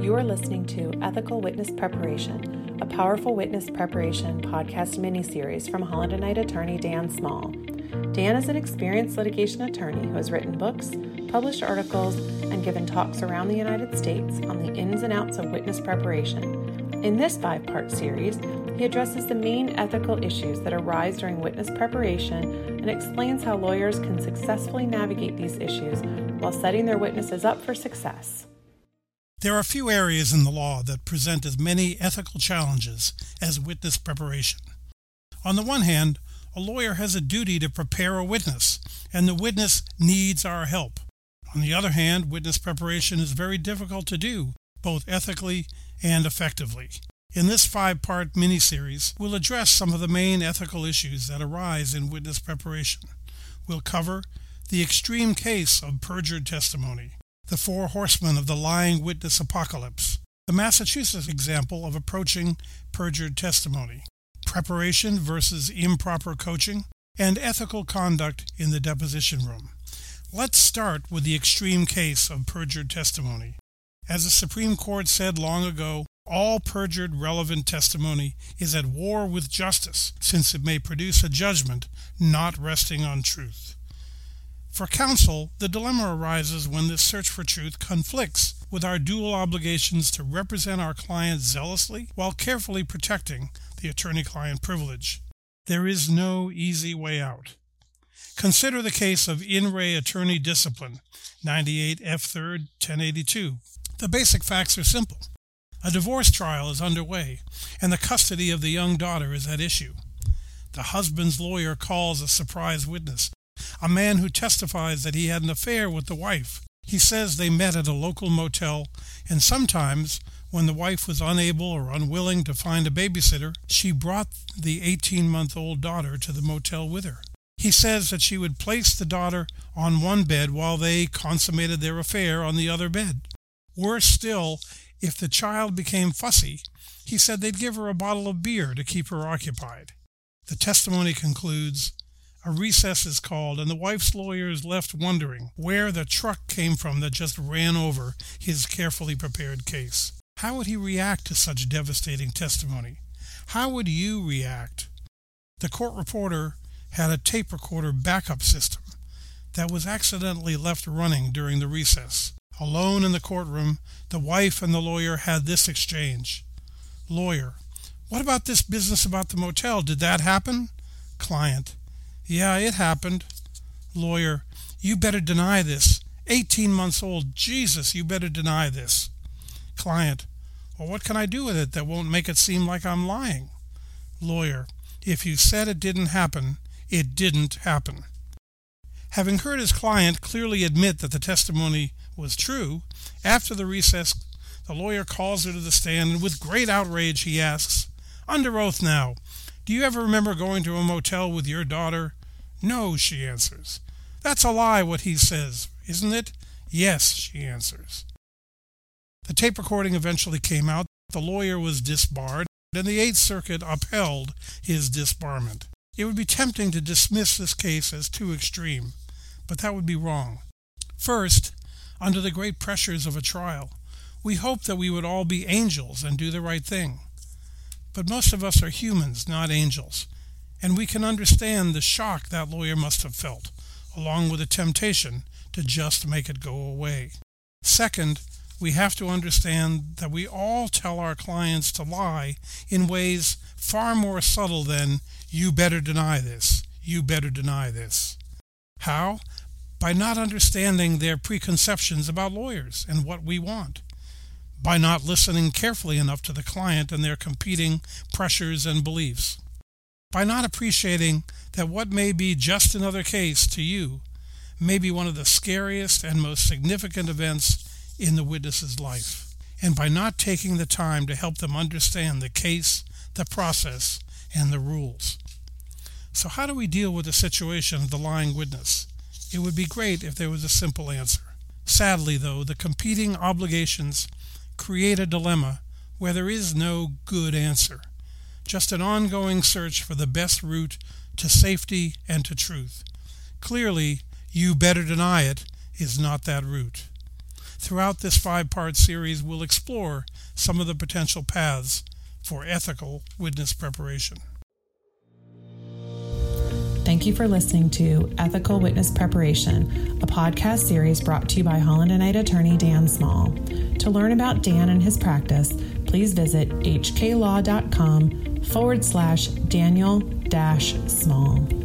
You are listening to Ethical Witness Preparation, a powerful witness preparation podcast miniseries from Holland & Knight attorney Dan Small. Dan is an experienced litigation attorney who has written books, published articles, and given talks around the United States on the ins and outs of witness preparation. In this 5-part series, he addresses the main ethical issues that arise during witness preparation and explains how lawyers can successfully navigate these issues while setting their witnesses up for success. There are few areas in the law that present as many ethical challenges as witness preparation. On the one hand, a lawyer has a duty to prepare a witness, and the witness needs our help. On the other hand, witness preparation is very difficult to do, both ethically and effectively. In this 5-part miniseries, we'll address some of the main ethical issues that arise in witness preparation. We'll cover the extreme case of perjured testimony, the 4 horsemen of the lying witness apocalypse, the Massachusetts example of approaching perjured testimony, preparation versus improper coaching, and ethical conduct in the deposition room. Let's start with the extreme case of perjured testimony. As the Supreme Court said long ago, all perjured relevant testimony is at war with justice, since it may produce a judgment not resting on truth. For counsel, the dilemma arises when this search for truth conflicts with our dual obligations to represent our client zealously while carefully protecting the attorney-client privilege. There is no easy way out. Consider the case of In re Attorney Discipline, 98 F.3d 1082. The basic facts are simple. A divorce trial is underway, and the custody of the young daughter is at issue. The husband's lawyer calls a surprise witness, a man who testifies that he had an affair with the wife. He says they met at a local motel, and sometimes, when the wife was unable or unwilling to find a babysitter, she brought the 18-month-old daughter to the motel with her. He says that she would place the daughter on one bed while they consummated their affair on the other bed. Worse still, if the child became fussy, he said they'd give her a bottle of beer to keep her occupied. The testimony concludes, a recess is called, and the wife's lawyer is left wondering where the truck came from that just ran over his carefully prepared case. How would he react to such devastating testimony? How would you react? The court reporter had a tape recorder backup system that was accidentally left running during the recess. Alone in the courtroom, the wife and the lawyer had this exchange. Lawyer: what about this business about the motel? Did that happen? Client: yeah, it happened. Lawyer: you better deny this. 18 months old. Jesus, you better deny this. Client: well, what can I do with it that won't make it seem like I'm lying? Lawyer: if you said it didn't happen, it didn't happen. Having heard his client clearly admit that the testimony was true, after the recess, the lawyer calls her to the stand, and with great outrage he asks, under oath now, do you ever remember going to a motel with your daughter? No, she answers. That's a lie, what he says, isn't it? Yes, she answers. The tape recording eventually came out. The lawyer was disbarred, and the 8th Circuit upheld his disbarment. It would be tempting to dismiss this case as too extreme, but that would be wrong. First, under the great pressures of a trial, we hope that we would all be angels and do the right thing. But most of us are humans, not angels, and we can understand the shock that lawyer must have felt, along with the temptation to just make it go away. Second, we have to understand that we all tell our clients to lie in ways far more subtle than, you better deny this, you better deny this. How? By not understanding their preconceptions about lawyers and what we want, by not listening carefully enough to the client and their competing pressures and beliefs, by not appreciating that what may be just another case to you may be one of the scariest and most significant events in the witness's life, and by not taking the time to help them understand the case, the process, and the rules. So how do we deal with the situation of the lying witness? It would be great if there was a simple answer. Sadly, though, the competing obligations create a dilemma where there is no good answer, just an ongoing search for the best route to safety and to truth. Clearly, you better deny it is not that route. Throughout this five-part series, we'll explore some of the potential paths for ethical witness preparation. Thank you for listening to Ethical Witness Preparation, a podcast series brought to you by Holland & Knight attorney Dan Small. To learn about Dan and his practice, please visit hklaw.com/Daniel-Small.